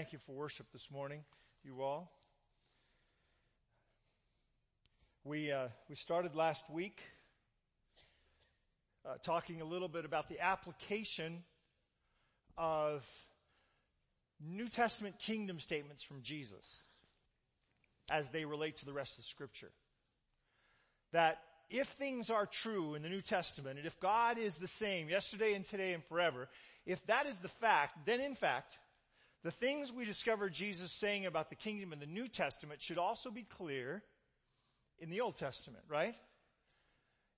Thank you for worship this morning, you all. We started last week talking a little bit about the application of New Testament kingdom statements from Jesus as they relate to the rest of Scripture. That if things are true in the New Testament, and if God is the same yesterday and today and forever, if that is the fact, then in fact, the things we discover Jesus saying about the kingdom in the New Testament should also be clear in the Old Testament, right?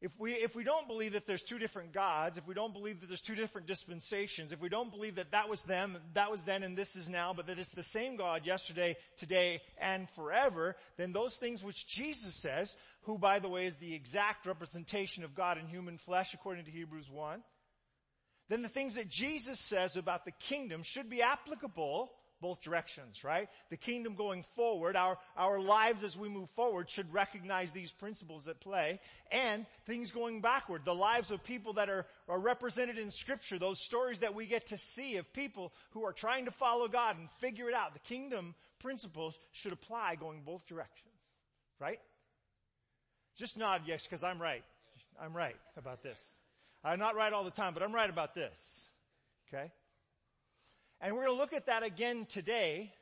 If we don't believe that there's two different gods, if we don't believe that there's two different dispensations, if we don't believe that that was them, that was then and this is now, but that it's the same God yesterday, today, and forever, then those things which Jesus says, who by the way is the exact representation of God in human flesh according to Hebrews 1, then the things that Jesus says about the kingdom should be applicable both directions, right? The kingdom going forward, our lives as we move forward should recognize these principles at play. And things going backward, the lives of people that are represented in Scripture, those stories that we get to see of people who are trying to follow God and figure it out. The kingdom principles should apply going both directions, right? Just nod yes, because I'm right. I'm right about this. I'm not right all the time, but I'm right about this, okay? And we're going to look at that again today.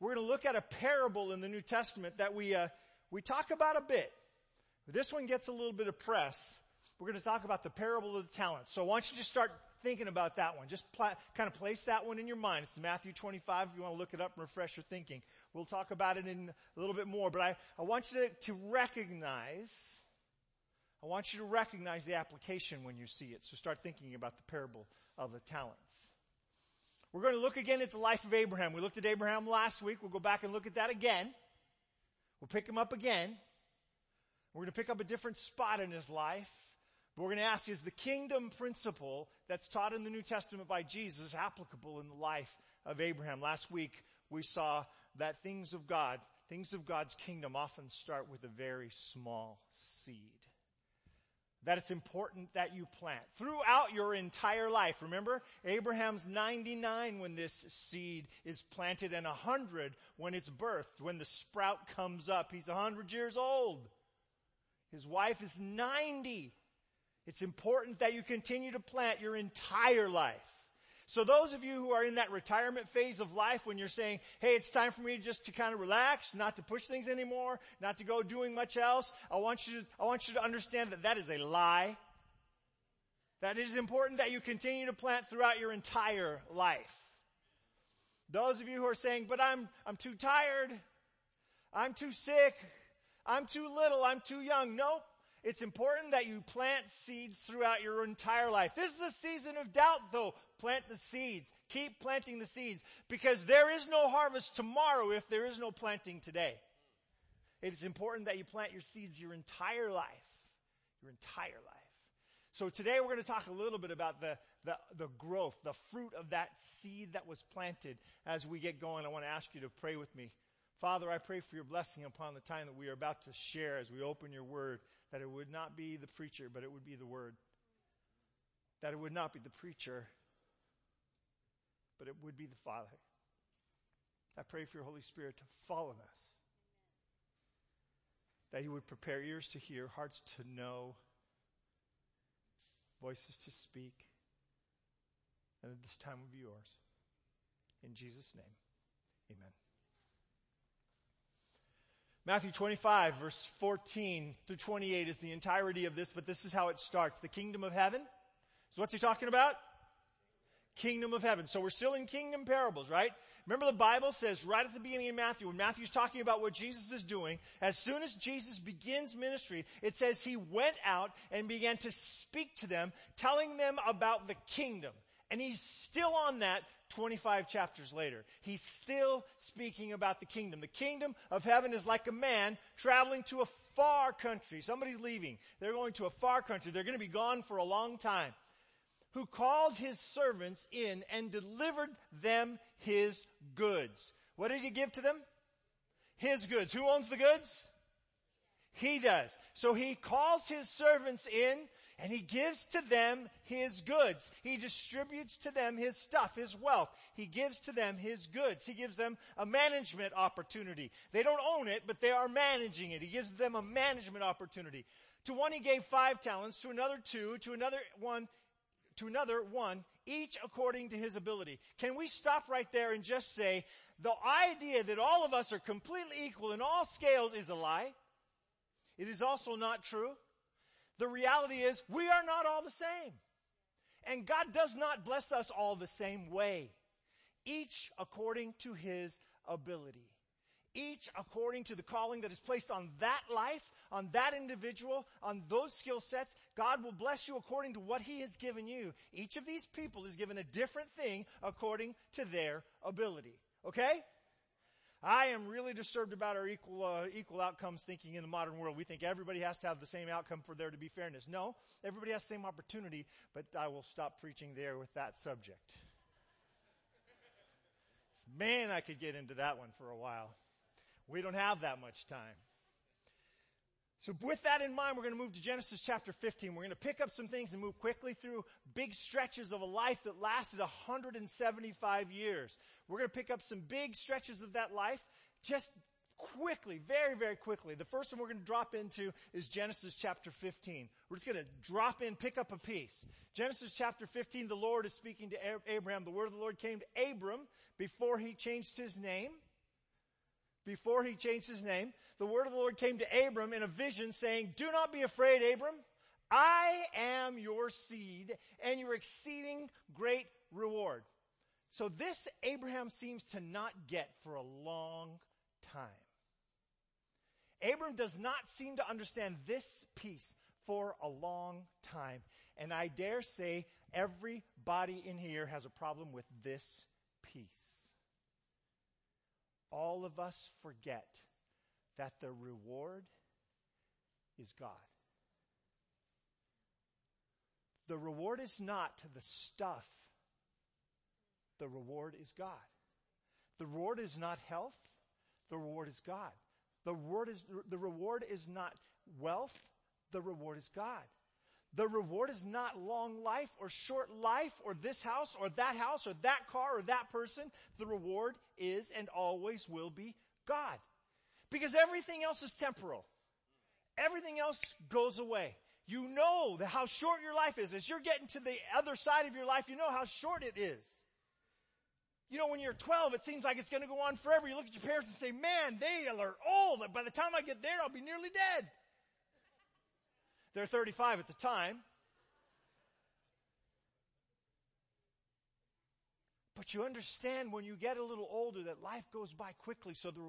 We're going to look at a parable in the New Testament that we talk about a bit. This one gets a little bit of press. We're going to talk about the parable of the talents. So why don't you just start thinking about that one. Just kind of place that one in your mind. It's Matthew 25 if you want to look it up and refresh your thinking. We'll talk about it in a little bit more. But I want you to recognize... I want you to recognize the application when you see it. So start thinking about the parable of the talents. We're going to look again at the life of Abraham. We looked at Abraham last week. We'll go back and look at that again. We'll pick him up again. We're going to pick up a different spot in his life. But we're going to ask, is the kingdom principle that's taught in the New Testament by Jesus applicable in the life of Abraham? Last week we saw that things of God's kingdom often start with a very small seed. That it's important that you plant throughout your entire life. Remember, Abraham's 99 when this seed is planted and 100 when it's birthed, when the sprout comes up. He's 100 years old. His wife is 90. It's important that you continue to plant your entire life. So those of you who are in that retirement phase of life when you're saying, hey, it's time for me just to kind of relax, not to push things anymore, not to go doing much else, I want you to understand that that is a lie. That it is important that you continue to plant throughout your entire life. Those of you who are saying, but I'm too tired, I'm too sick, I'm too little, I'm too young. Nope. It's important that you plant seeds throughout your entire life. This is a season of doubt, though. Plant the seeds. Keep planting the seeds because there is no harvest tomorrow if there is no planting today. It is important that you plant your seeds your entire life. Your entire life. So today we're going to talk a little bit about the growth, the fruit of that seed that was planted. As we get going, I want to ask you to pray with me. Father, I pray for your blessing upon the time that we are about to share as we open your word, that it would not be the preacher, but it would be the word. That it would not be the preacher, but it would be the Father. I pray for your Holy Spirit to fall on us. That you would prepare ears to hear, hearts to know, voices to speak, and that this time would be yours. In Jesus' name, amen. Matthew 25, verse 14 through 28 is the entirety of this, but this is how it starts. The kingdom of heaven. So what's he talking about? Kingdom of heaven. So we're still in kingdom parables, right? Remember the Bible says right at the beginning of Matthew, when Matthew's talking about what Jesus is doing, as soon as Jesus begins ministry, it says he went out and began to speak to them, telling them about the kingdom. And he's still on that 25 chapters later. He's still speaking about the kingdom. The kingdom of heaven is like a man traveling to a far country. Somebody's leaving. They're going to a far country. They're going to be gone for a long time. Who called his servants in and delivered them his goods. What did he give to them? His goods. Who owns the goods? He does. So he calls his servants in And he gives to them his goods. He distributes to them his stuff, his wealth. He gives to them his goods. He gives them a management opportunity. They don't own it, but they are managing it. He gives them a management opportunity. To one he gave 5 talents, to another 2, to another one, each according to his ability. Can we stop right there and just say, the idea that all of us are completely equal in all scales is a lie. It is also not true. The reality is, we are not all the same. And God does not bless us all the same way. Each according to his ability. Each according to the calling that is placed on that life, on that individual, on those skill sets. God will bless you according to what he has given you. Each of these people is given a different thing according to their ability. Okay? I am really disturbed about our equal outcomes thinking in the modern world. We think everybody has to have the same outcome for there to be fairness. No, everybody has the same opportunity, but I will stop preaching there with that subject. Man, I could get into that one for a while. We don't have that much time. So with that in mind, we're going to move to Genesis chapter 15. We're going to pick up some things and move quickly through big stretches of a life that lasted 175 years. We're going to pick up some big stretches of that life just quickly, very, very quickly. The first one we're going to drop into is Genesis chapter 15. We're just going to drop in, pick up a piece. Genesis chapter 15, the Lord is speaking to Abraham. The word of the Lord came to Abram before he changed his name. Before he changed his name, the word of the Lord came to Abram in a vision saying, "Do not be afraid, Abram. I am your seed and your exceeding great reward." So this Abraham seems to not get for a long time. Abram does not seem to understand this piece for a long time. And I dare say everybody in here has a problem with this piece. All of us forget that the reward is God. The reward is not the stuff. The reward is God. The reward is not health. The reward is God. The reward is not wealth. The reward is God. The reward is not long life or short life or this house or that car or that person. The reward is and always will be God. Because everything else is temporal. Everything else goes away. You know how short your life is. As you're getting to the other side of your life, you know how short it is. You know, when you're 12, it seems like it's going to go on forever. You look at your parents and say, man, they are old. By the time I get there, I'll be nearly dead. They're 35 at the time. But you understand when you get a little older that life goes by quickly. So the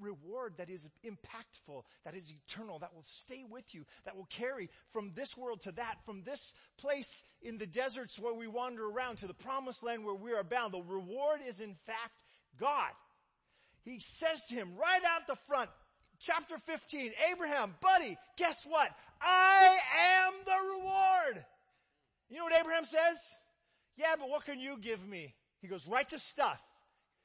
reward that is impactful, that is eternal, that will stay with you, that will carry from this world to that, from this place in the deserts where we wander around to the promised land where we are bound. The reward is in fact God. He says to him right out the front, Chapter 15, Abraham, buddy, guess what? I am the reward. You know what Abraham says? Yeah, but what can you give me? He goes right to stuff.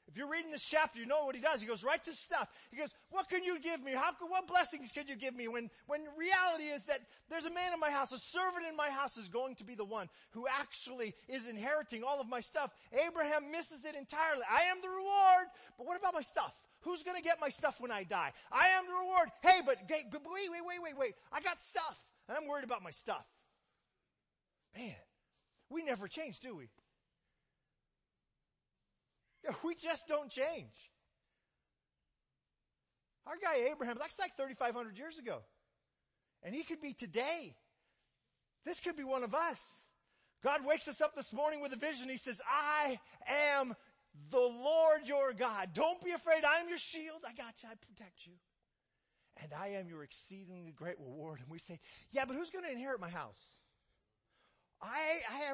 If you're reading this chapter, you know what he does. He goes right to stuff. He goes, what can you give me? What blessings could you give me? When the reality is that there's a man in my house, a servant in my house is going to be the one who actually is inheriting all of my stuff. Abraham misses it entirely. I am the reward, but what about my stuff? Who's going to get my stuff when I die? I am the reward. Hey, but wait. I got stuff, and I'm worried about my stuff. Man, we never change, do we? We just don't change. Our guy Abraham, that's like 3,500 years ago. And he could be today. This could be one of us. God wakes us up this morning with a vision. He says, I am the Lord your God. Don't be afraid. I am your shield. I got you. I protect you. And I am your exceedingly great reward. And we say, yeah, but who's going to inherit my house? I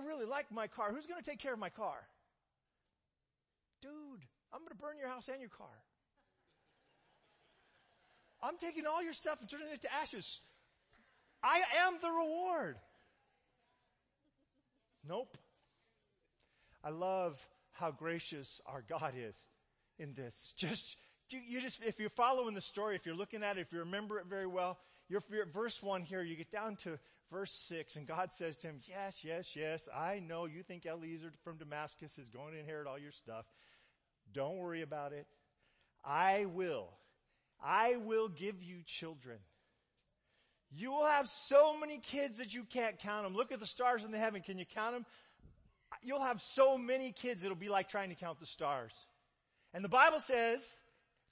really like my car. Who's going to take care of my car? Dude, I'm going to burn your house and your car. I'm taking all your stuff and turning it to ashes. I am the reward. Nope. I love how gracious our God is in this. Just If you're following the story, if you're looking at it, if you remember it very well, you're at verse 1 here. You get down to verse 6, and God says to him, yes, I know you think Eliezer from Damascus is going to inherit all your stuff. Don't worry about it. I will give you children. You will have so many kids that you can't count them. Look at the stars in the heaven. Can you count them? You'll have so many kids, it'll be like trying to count the stars. And the Bible says,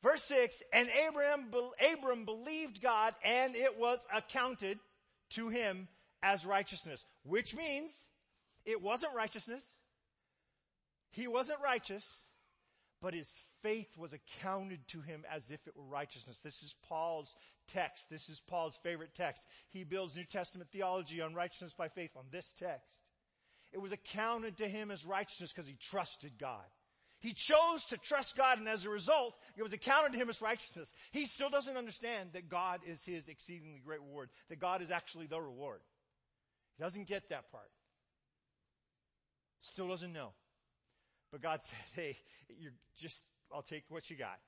verse 6, and Abram believed God, and it was accounted to him as righteousness. Which means it wasn't righteousness. He wasn't righteous, but his faith was accounted to him as if it were righteousness. This is Paul's text. This is Paul's favorite text. He builds New Testament theology on righteousness by faith on this text. It was accounted to him as righteousness because he trusted God. He chose to trust God, and as a result, it was accounted to him as righteousness. He still doesn't understand that God is his exceedingly great reward, that God is actually the reward. He doesn't get that part. Still doesn't know. But God said, hey, I'll take what you got.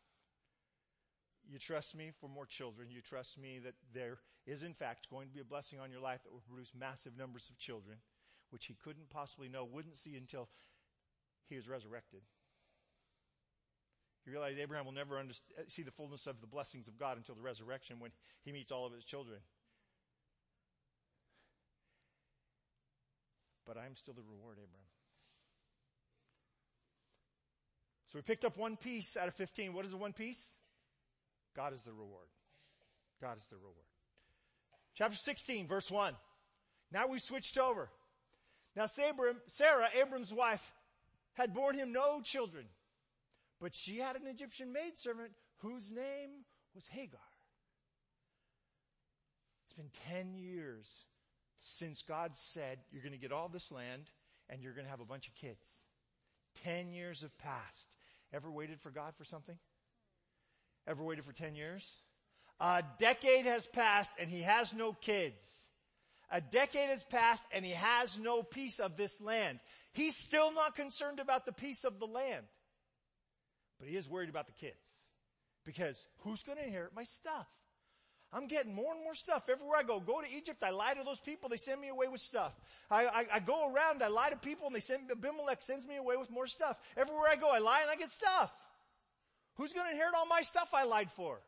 You trust me for more children. You trust me that there is, in fact, going to be a blessing on your life that will produce massive numbers of children, which he couldn't possibly know, wouldn't see until he was resurrected. You realize Abraham will never see the fullness of the blessings of God until the resurrection, when he meets all of his children. But I'm still the reward, Abraham. So we picked up one piece out of 15. What is the one piece? God is the reward. God is the reward. Chapter 16, verse 1. Now we've switched over. Now Sarah, Abram's wife, had borne him no children. But she had an Egyptian maidservant whose name was Hagar. It's been 10 years since God said, you're going to get all this land and you're going to have a bunch of kids. 10 years have passed. Ever waited for God for something? Ever waited for 10 years? A decade has passed and he has no kids. A decade has passed and he has no piece of this land. He's still not concerned about the piece of the land. But he is worried about the kids, because who's going to inherit my stuff? I'm getting more and more stuff everywhere I go. Go to Egypt, I lie to those people, they send me away with stuff. I go around, I lie to people, and Abimelech sends me away with more stuff. Everywhere I go, I lie and I get stuff. Who's going to inherit all my stuff I lied for?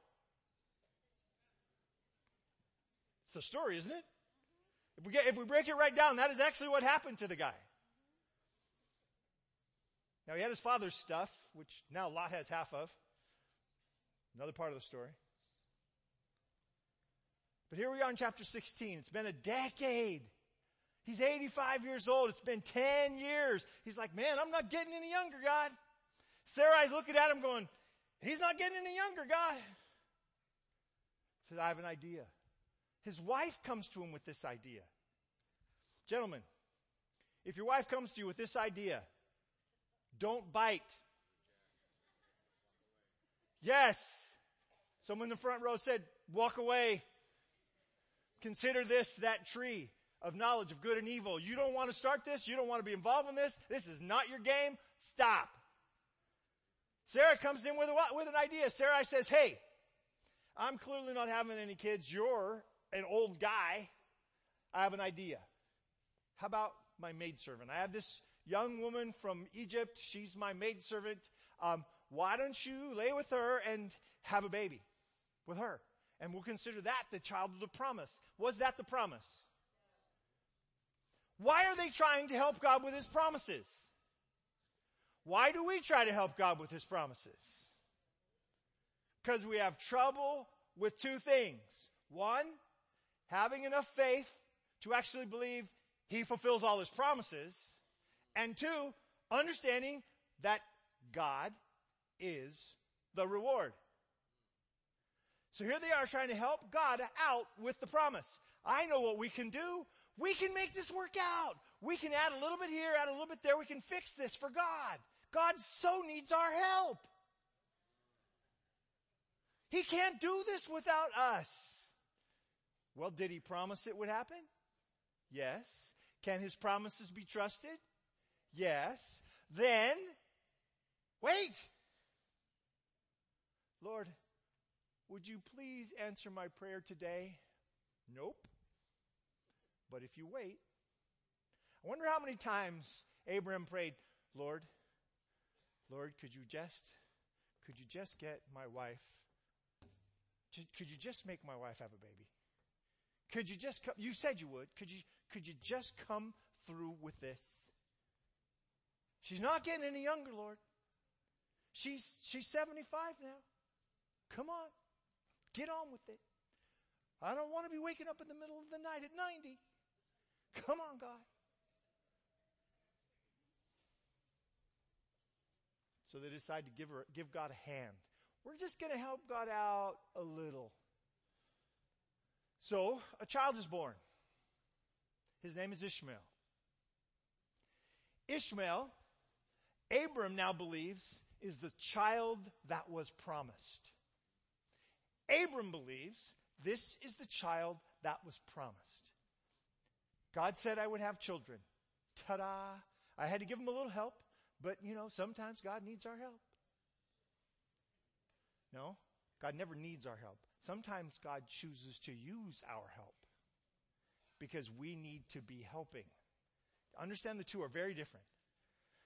It's the story, isn't it? If we break it right down, that is actually what happened to the guy. Now, he had his father's stuff, which now Lot has half of. Another part of the story. But here we are in chapter 16. It's been a decade. He's 85 years old. It's been 10 years. He's like, man, I'm not getting any younger, God. Sarai's looking at him going, he's not getting any younger, God. He says, I have an idea. His wife comes to him with this idea. Gentlemen, if your wife comes to you with this idea, don't bite. Yes. Someone in the front row said, walk away. Consider this that tree of knowledge of good and evil. You don't want to start this. You don't want to be involved in this. This is not your game. Stop. Sarah comes in with an idea. Sarah says, hey, I'm clearly not having any kids. You're an old guy. I have an idea. How about my maidservant? I have this young woman from Egypt. She's my maidservant. Why don't you lay with her and have a baby with her? And we'll consider that the child of the promise. Was that the promise? Why are they trying to help God with his promises? Why do we try to help God with his promises? Because we have trouble with two things. One, having enough faith to actually believe he fulfills all his promises. And two, understanding that God is the reward. So here they are trying to help God out with the promise. I know what we can do. We can make this work out. We can add a little bit here, add a little bit there. We can fix this for God. God so needs our help. He can't do this without us. Well, did he promise it would happen? Yes. Can his promises be trusted? Yes. Then, wait. Lord, would you please answer my prayer today? Nope. But if you wait, I wonder how many times Abraham prayed, Lord, could you just get my wife? Could you just make my wife have a baby? Could you just come? You said you would. Could you just come through with this? She's not getting any younger, Lord. She's 75 now. Come on. Get on with it. I don't want to be waking up in the middle of the night at 90. Come on, God. So they decide to give God a hand. We're just going to help God out a little. So a child is born. His name is Ishmael. Ishmael, Abram now believes, is the child that was promised. Abram believes this is the child that was promised. God said I would have children. Ta-da! I had to give him a little help, but sometimes God needs our help. No, God never needs our help. Sometimes God chooses to use our help because we need to be helping. Understand the two are very different.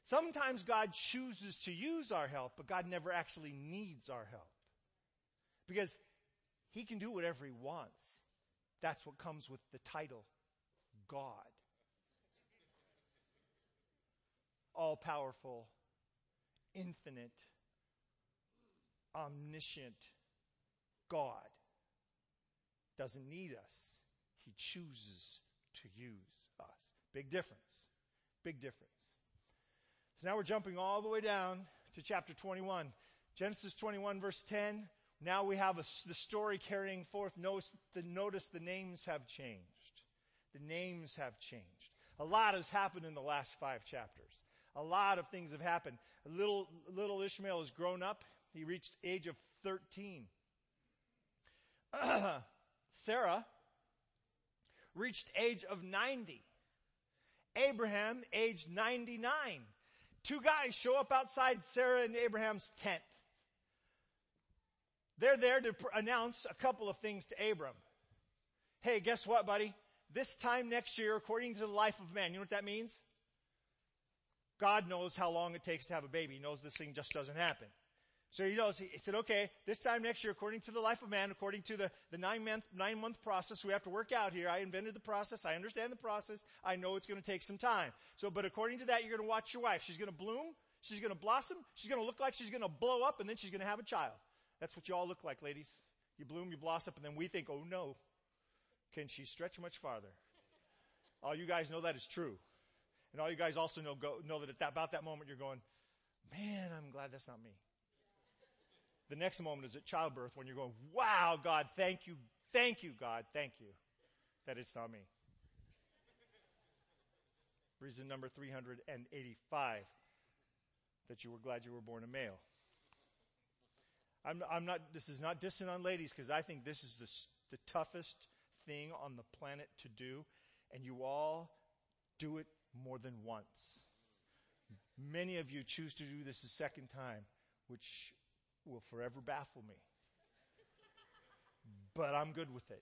Sometimes God chooses to use our help, but God never actually needs our help because he can do whatever he wants. That's what comes with the title, God. All-powerful, infinite, omniscient God doesn't need us. He chooses to use us. Big difference. Big difference. So now we're jumping all the way down to chapter 21. Genesis 21, verse 10. Now we have the story carrying forth. Notice the names have changed. The names have changed. A lot has happened in the last 5 chapters. A lot of things have happened. Little Ishmael has grown up. He reached the age of 13. Sarah reached age of 90. Abraham, age 99. 2 guys show up outside Sarah and Abraham's tent. They're there to announce a couple of things to Abram. Hey, guess what, buddy? This time next year, according to the life of man, you know what that means? God knows how long it takes to have a baby. He knows this thing just doesn't happen. So he said, okay, this time next year, according to the life of man, according to the nine-month process we have to work out here, I invented the process, I understand the process, I know it's going to take some time. So, but according to that, you're going to watch your wife. She's going to bloom, she's going to blossom, she's going to look like she's going to blow up, and then she's going to have a child. That's what you all look like, ladies. You bloom, you blossom, and then we think, oh no, can she stretch much farther? All you guys know that is true. And all you guys also know that about that moment you're going, man, I'm glad that's not me. The next moment is at childbirth when you're going, wow, God, thank you, God, thank you that it's not me. Reason number 385, that you were glad you were born a male. I'm not, this is not dissing on ladies, because I think this is the toughest thing on the planet to do, and you all do it more than once. Many of you choose to do this a second time, which will forever baffle me. But I'm good with it.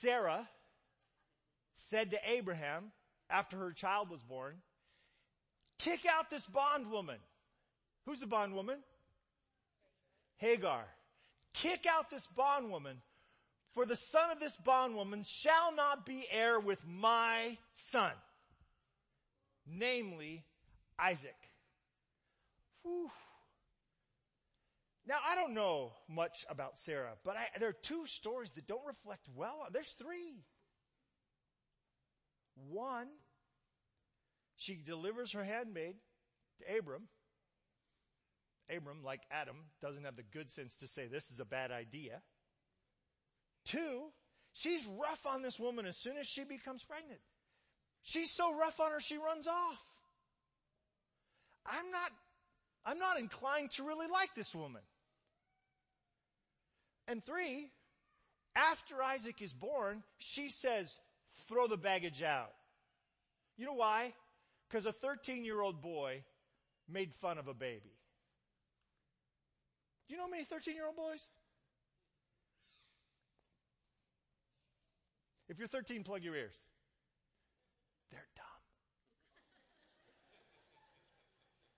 Sarah said to Abraham, after her child was born, kick out this bondwoman. Who's the bondwoman? Hagar. Kick out this bondwoman, for the son of this bondwoman shall not be heir with my son, namely Isaac. Whew. Now, I don't know much about Sarah, but there are 2 stories that don't reflect well on. There's 3. One, she delivers her handmaid to Abram. Abram, like Adam, doesn't have the good sense to say this is a bad idea. 2, she's rough on this woman as soon as she becomes pregnant. She's so rough on her, she runs off. I'm not inclined to really like this woman. And 3, after Isaac is born, she says, throw the baggage out. You know why? Because a 13-year-old boy made fun of a baby. Do you know how many 13-year-old boys? If you're 13, plug your ears. They're dumb.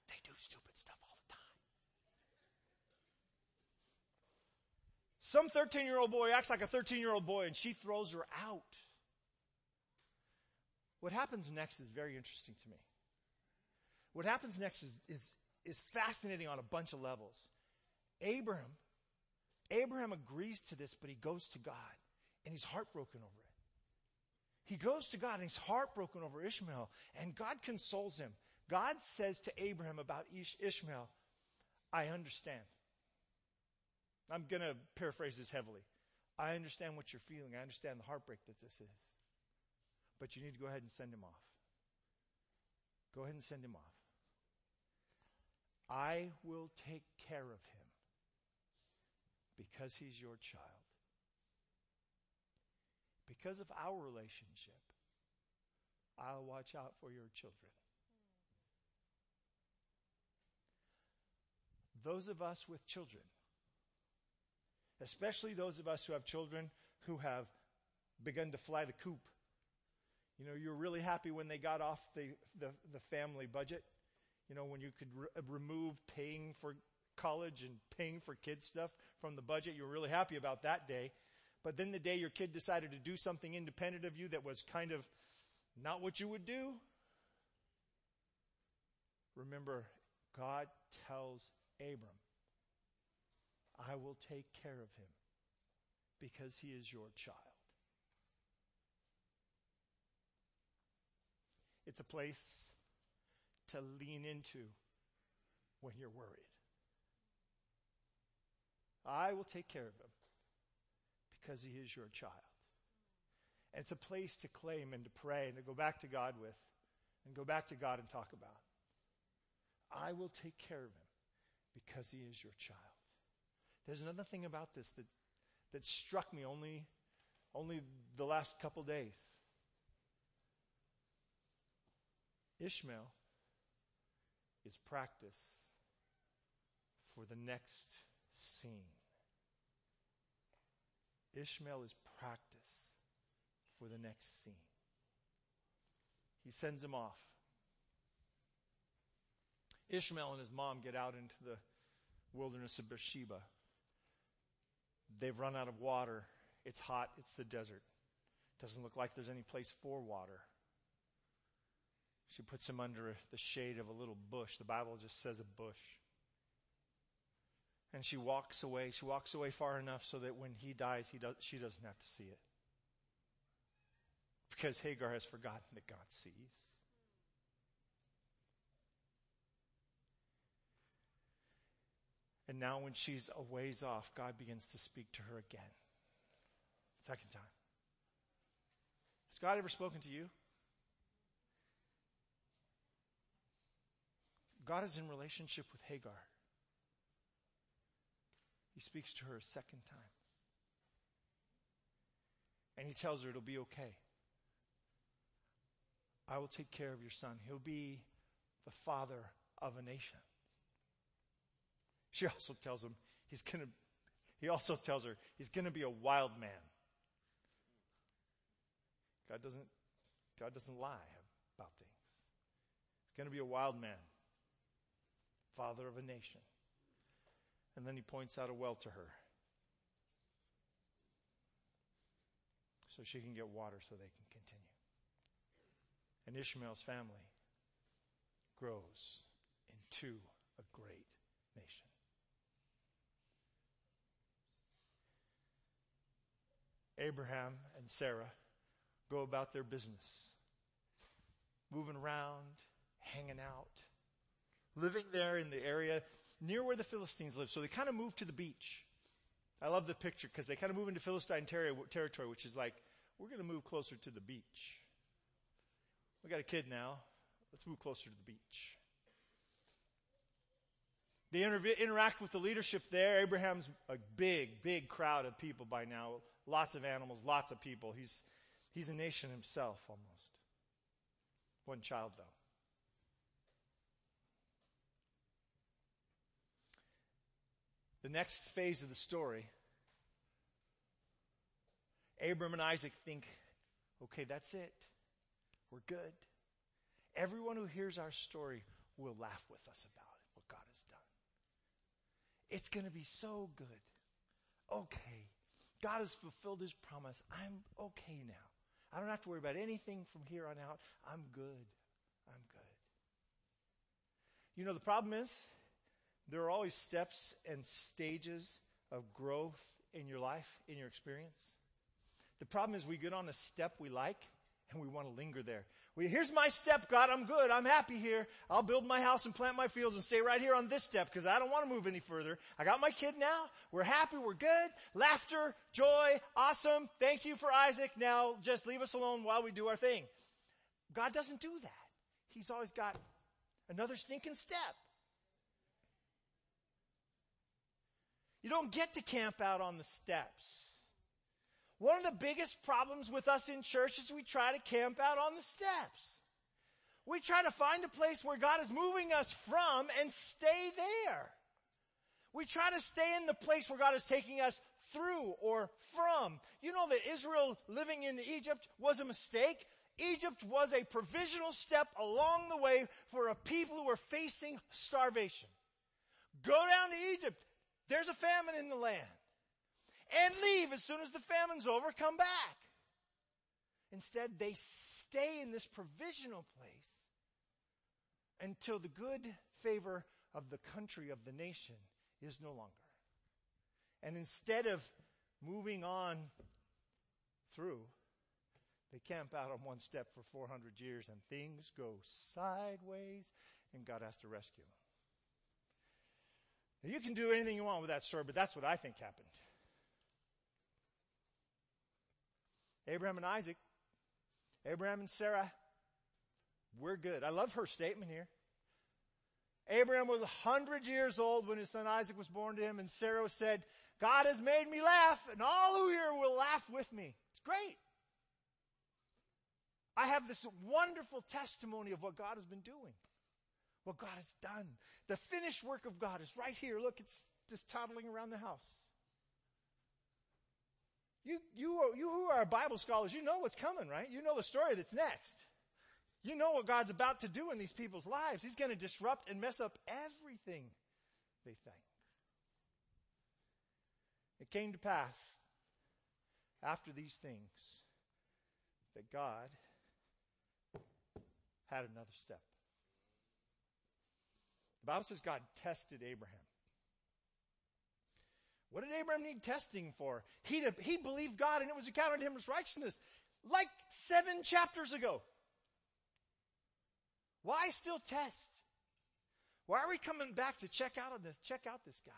They do stupid stuff all the time. Some 13-year-old boy acts like a 13-year-old boy, and she throws her out. What happens next is very interesting to me. What happens next is fascinating on a bunch of levels. Abraham agrees to this, but he goes to God, and he's heartbroken over it. He goes to God, and he's heartbroken over Ishmael, and God consoles him. God says to Abraham about Ishmael, I understand. I'm going to paraphrase this heavily. I understand what you're feeling. I understand the heartbreak that this is. But you need to go ahead and send him off. Go ahead and send him off. I will take care of him because he's your child. Because of our relationship, I'll watch out for your children. Those of us with children, especially those of us who have children who have begun to fly the coop. You know, you're really happy when they got off the family budget. You know, when you could remove paying for college and paying for kids stuff from the budget, you were really happy about that day. But then the day your kid decided to do something independent of you that was kind of not what you would do. Remember, God tells Abram, I will take care of him because he is your child. It's a place to lean into when you're worried. I will take care of him because he is your child. And it's a place to claim and to pray and to go back to God with and go back to God and talk about. I will take care of him because he is your child. There's another thing about this that struck me only the last couple days. Ishmael is practice for the next scene. Ishmael is practice for the next scene. He sends him off. Ishmael and his mom get out into the wilderness of Beersheba. They've run out of water. It's hot. It's the desert. Doesn't look like there's any place for water. She puts him under the shade of a little bush. The Bible just says a bush. And she walks away. She walks away far enough so that when he dies, she doesn't have to see it. Because Hagar has forgotten that God sees. And now when she's a ways off, God begins to speak to her again. Second time. Has God ever spoken to you? God is in relationship with Hagar. He speaks to her a second time. And he tells her it'll be okay. I will take care of your son. He'll be the father of a nation. She also tells him he's gonna be a wild man. God doesn't lie about things. He's gonna be a wild man, father of a nation. And then he points out a well to her so she can get water so they can continue. And Ishmael's family grows into a great nation. Abraham and Sarah go about their business, moving around, hanging out, living there in the area near where the Philistines live. So they kind of move to the beach. I love the picture because they kind of move into Philistine territory, which is like, we're going to move closer to the beach. We got a kid now. Let's move closer to the beach. They interact with the leadership there. Abraham's a big, big crowd of people by now. Lots of animals, lots of people. He's a nation himself almost. One child though. The next phase of the story, Abram and Isaac think, okay, that's it. We're good. Everyone who hears our story will laugh with us about it, what God has done. It's going to be so good. Okay. God has fulfilled his promise. I'm okay now. I don't have to worry about anything from here on out. I'm good. I'm good. You know, the problem is there are always steps and stages of growth in your life, in your experience. The problem is we get on a step we like and we want to linger there. Well, here's my step, God. I'm good. I'm happy here. I'll build my house and plant my fields and stay right here on this step because I don't want to move any further. I got my kid now. We're happy. We're good. Laughter, joy, awesome. Thank you for Isaac. Now just leave us alone while we do our thing. God doesn't do that. He's always got another stinking step. You don't get to camp out on the steps. One of the biggest problems with us in church is we try to camp out on the steps. We try to find a place where God is moving us from and stay there. We try to stay in the place where God is taking us through or from. You know that Israel living in Egypt was a mistake. Egypt was a provisional step along the way for a people who were facing starvation. Go down to Egypt. There's a famine in the land. And leave as soon as the famine's over, come back. Instead, they stay in this provisional place until the good favor of the country, of the nation, is no longer. And instead of moving on through, they camp out on one step for 400 years and things go sideways and God has to rescue them. Now, you can do anything you want with that story, but that's what I think happened. Abraham and Isaac, Abraham and Sarah, we're good. I love her statement here. Abraham was 100 years old when his son Isaac was born to him, and Sarah said, God has made me laugh, and all who hear will laugh with me. It's great. I have this wonderful testimony of what God has been doing, what God has done. The finished work of God is right here. Look, it's just toddling around the house. You who are Bible scholars, you know what's coming, right? You know the story that's next. You know what God's about to do in these people's lives. He's going to disrupt and mess up everything they think. It came to pass after these things that God had another step. The Bible says God tested Abraham. What did Abraham need testing for? He believed God and it was accounted to him as righteousness. Like 7 chapters ago. Why still test? Why are we coming back to check out on this? Check out this guy.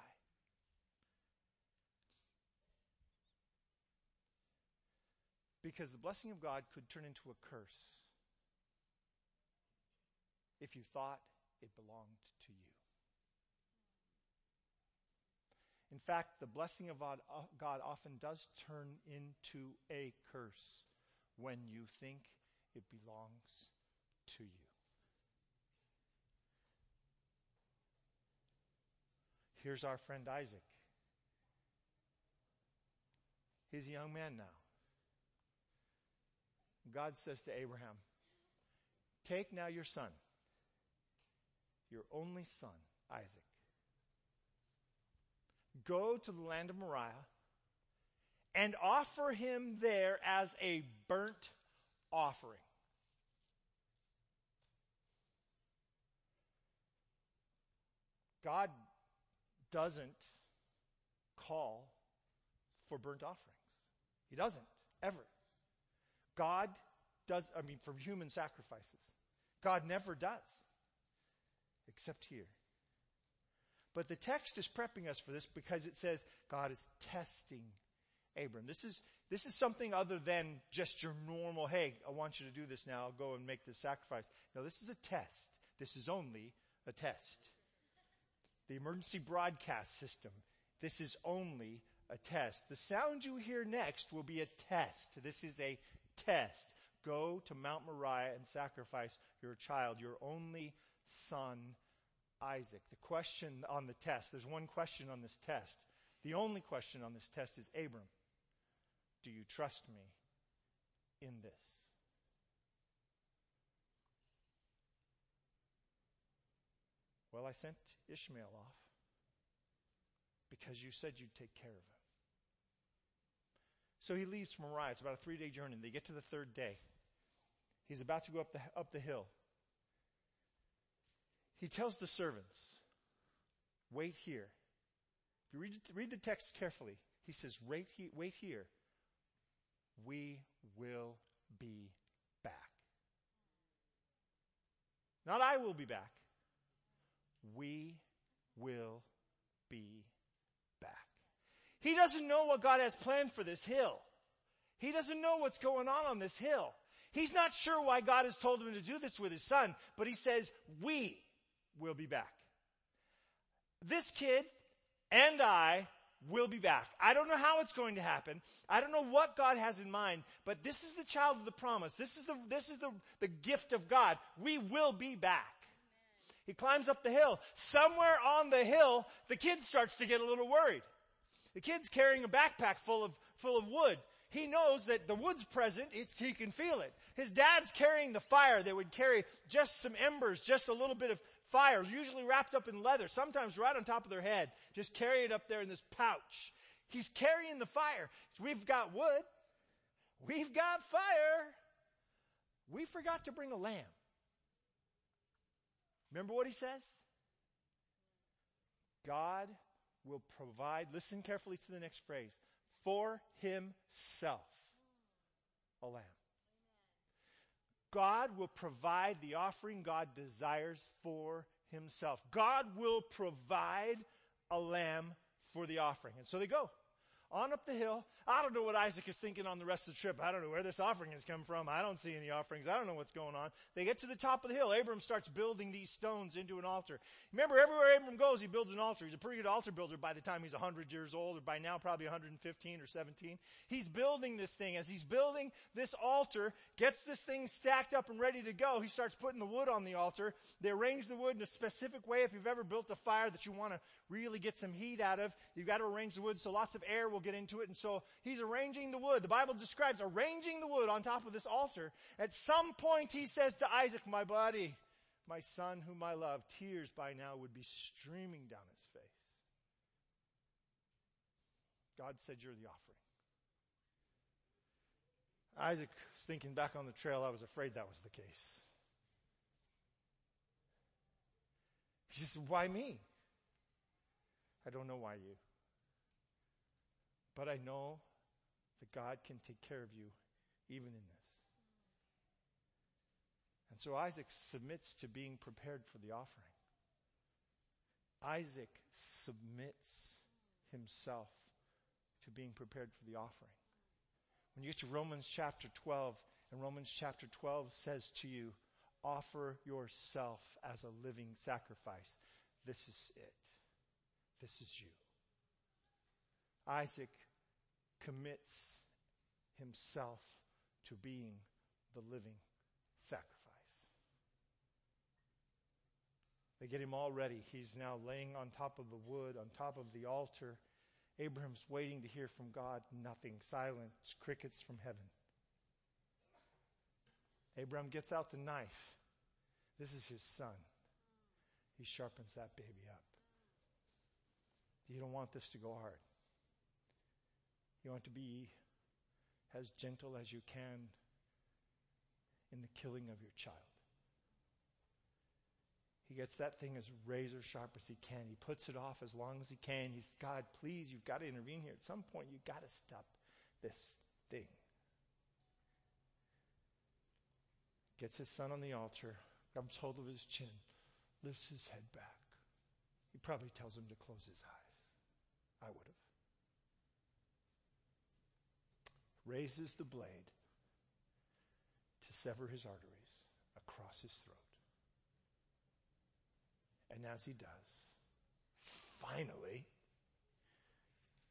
Because the blessing of God could turn into a curse if you thought it belonged to you. In fact, the blessing of God often does turn into a curse when you think it belongs to you. Here's our friend Isaac. He's a young man now. God says to Abraham, take now your son, your only son, Isaac. Go to the land of Moriah and offer him there as a burnt offering. God doesn't call for burnt offerings. He doesn't, ever. God does, for human sacrifices. God never does, except here. But the text is prepping us for this because it says God is testing Abram. This is something other than just your normal, hey, I want you to do this now. I'll go and make this sacrifice. No, this is a test. This is only a test. The emergency broadcast system. This is only a test. The sound you hear next will be a test. This is a test. Go to Mount Moriah and sacrifice your child, your only son, Isaac. The question on the test, there's one question on this test. The only question on this test is, Abram, do you trust me in this? Well, I sent Ishmael off because you said you'd take care of him. So he leaves from Moriah. It's about a 3-day journey. They get to the 3rd day. He's about to go up the hill. He tells the servants, wait here. If you read the text carefully, he says, wait here. We will be back. Not I will be back. We will be back. He doesn't know what God has planned for this hill. He doesn't know what's going on this hill. He's not sure why God has told him to do this with his son, but he says, we will be back. This kid and I will be back. I don't know how it's going to happen. I don't know what God has in mind, but this is the child of the promise. This is the gift of God. We will be back. He climbs up the hill. Somewhere on the hill, the kid starts to get a little worried. The kid's carrying a backpack full of wood. He knows that the wood's present. He can feel it. His dad's carrying the fire. They would carry just some embers, just a little bit of fire, usually wrapped up in leather, sometimes right on top of their head. Just carry it up there in this pouch. He's carrying the fire. We've got wood. We've got fire. We forgot to bring a lamb. Remember what he says? God will provide, listen carefully to the next phrase, for himself a lamb. God will provide the offering God desires for himself. God will provide a lamb for the offering. And so they go on up the hill. I don't know what Isaac is thinking on the rest of the trip. I don't know where this offering has come from. I don't see any offerings. I don't know what's going on. They get to the top of the hill. Abram starts building these stones into an altar. Remember, everywhere Abram goes, he builds an altar. He's a pretty good altar builder by the time he's 100 years old, or by now probably 115 or 17. He's building this thing. As he's building this altar, gets this thing stacked up and ready to go, he starts putting the wood on the altar. They arrange the wood in a specific way. If you've ever built a fire that you want to really get some heat out of, you've got to arrange the wood so lots of air will get into it. And so he's arranging the wood. The Bible describes arranging the wood on top of this altar. At some point he says to Isaac, my buddy, my son whom I love, tears by now would be streaming down his face. God said, you're the offering. Isaac, thinking back on the trail, I was afraid that was the case. He says, why me? I don't know why you. But I know that God can take care of you even in this. And so Isaac submits to being prepared for the offering. Isaac submits himself to being prepared for the offering. When you get to Romans chapter 12, and Romans chapter 12 says to you, offer yourself as a living sacrifice. This is it. This is you. Isaac commits himself to being the living sacrifice. They get him all ready. He's now laying on top of the wood, on top of the altar. Abraham's waiting to hear from God. Nothing. Silence. Crickets from heaven. Abraham gets out the knife. This is his son. He sharpens that baby up. You don't want this to go hard. You want to be as gentle as you can in the killing of your child. He gets that thing as razor sharp as he can. He puts it off as long as he can. He's, God, please, you've got to intervene here. At some point, you've got to stop this thing. Gets his son on the altar, grabs hold of his chin, lifts his head back. He probably tells him to close his eyes. I would have. Raises the blade to sever his arteries across his throat. And as he does, finally,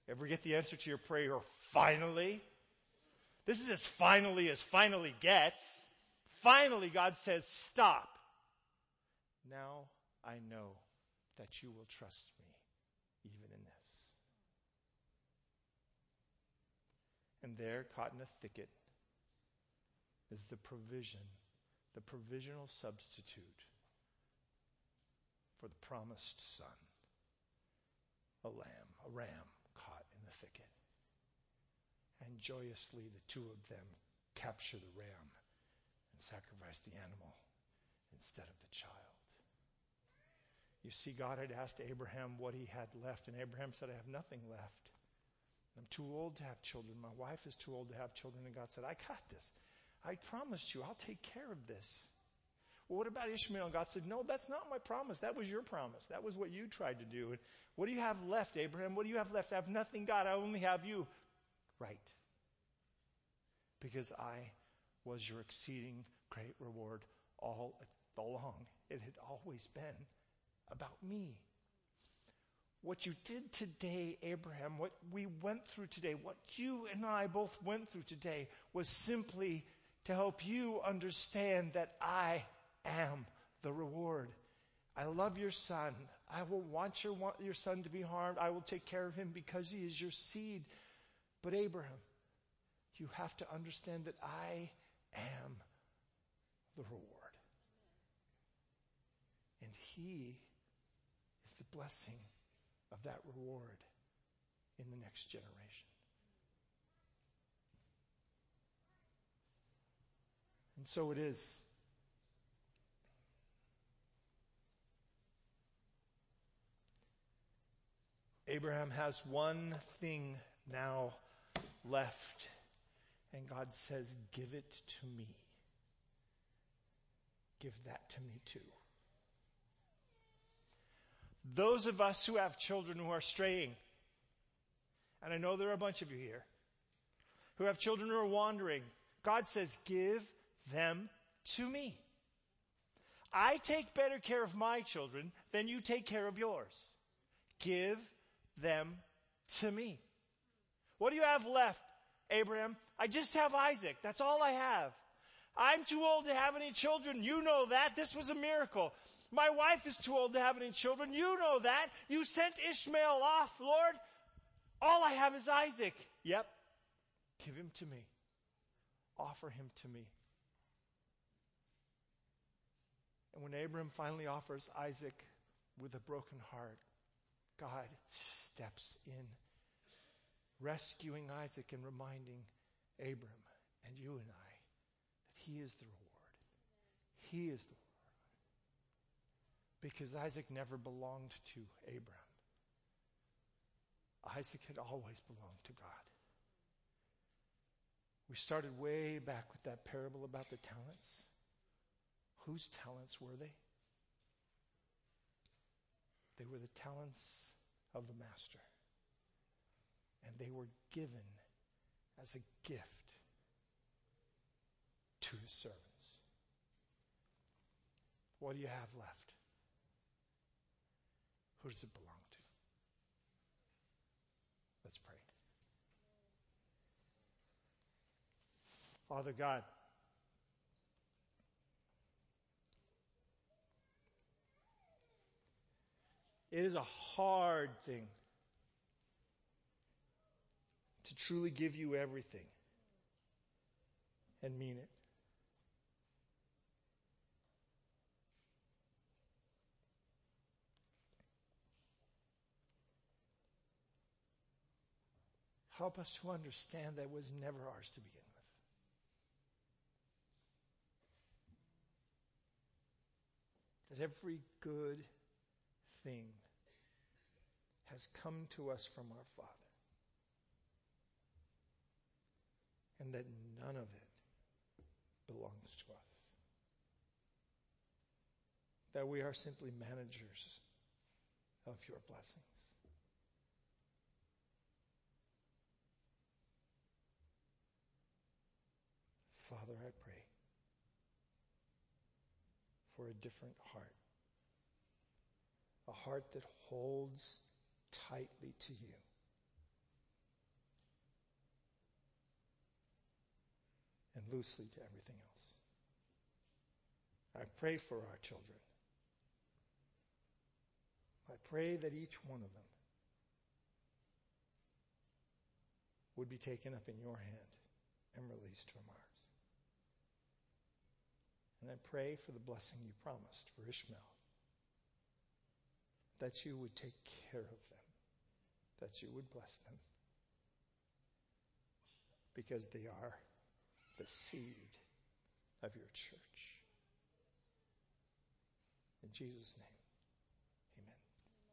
ever get the answer to your prayer, finally? This is as finally gets. Finally, God says, stop. Now I know that you will trust me even in this. And there, caught in a thicket, is the provision, the provisional substitute for the promised son, a lamb, a ram caught in the thicket. And joyously the two of them capture the ram and sacrifice the animal instead of the child. You see, God had asked Abraham what he had left, and Abraham said, I have nothing left. I'm too old to have children. My wife is too old to have children. And God said, I got this. I promised you, I'll take care of this. Well, what about Ishmael? And God said, no, that's not my promise. That was your promise. That was what you tried to do. And what do you have left, Abraham? What do you have left? I have nothing, God. I only have you. Right. Because I was your exceeding great reward all along. It had always been about me. What you did today, Abraham, what we went through today, what you and I both went through today, was simply to help you understand that I am the reward. I love your son. I will want your son to be harmed. I will take care of him because he is your seed. But Abraham, you have to understand that I am the reward. And he is the blessing of that reward in the next generation. And so it is. Abraham has one thing now left, and God says, give it to me. Give that to me too. Those of us who have children who are straying, and I know there are a bunch of you here, who have children who are wandering, God says, give them to me. I take better care of my children than you take care of yours. Give them to me. What do you have left, Abraham? I just have Isaac. That's all I have. I'm too old to have any children. You know that. This was a miracle. My wife is too old to have any children. You know that. You sent Ishmael off, Lord. All I have is Isaac. Yep. Give him to me. Offer him to me. And when Abraham finally offers Isaac with a broken heart, God steps in, rescuing Isaac and reminding Abram and you and I that he is the reward. He is the reward. Because Isaac never belonged to Abram. Isaac had always belonged to God. We started way back with that parable about the talents. Whose talents were they? They were the talents of the master. And they were given as a gift to his servants. What do you have left? Who does it belong to? Let's pray. Father God, it is a hard thing to truly give you everything and mean it. Help us to understand that was never ours to begin with. That every good thing has come to us from our Father. And that none of it belongs to us. That we are simply managers of your blessings. Father, I pray for a different heart. A heart that holds tightly to you. And loosely to everything else. I pray for our children. I pray that each one of them would be taken up in your hand and released from ours. And I pray for the blessing you promised for Ishmael, that you would take care of them, that you would bless them, because they are the seed of your church. In Jesus' name.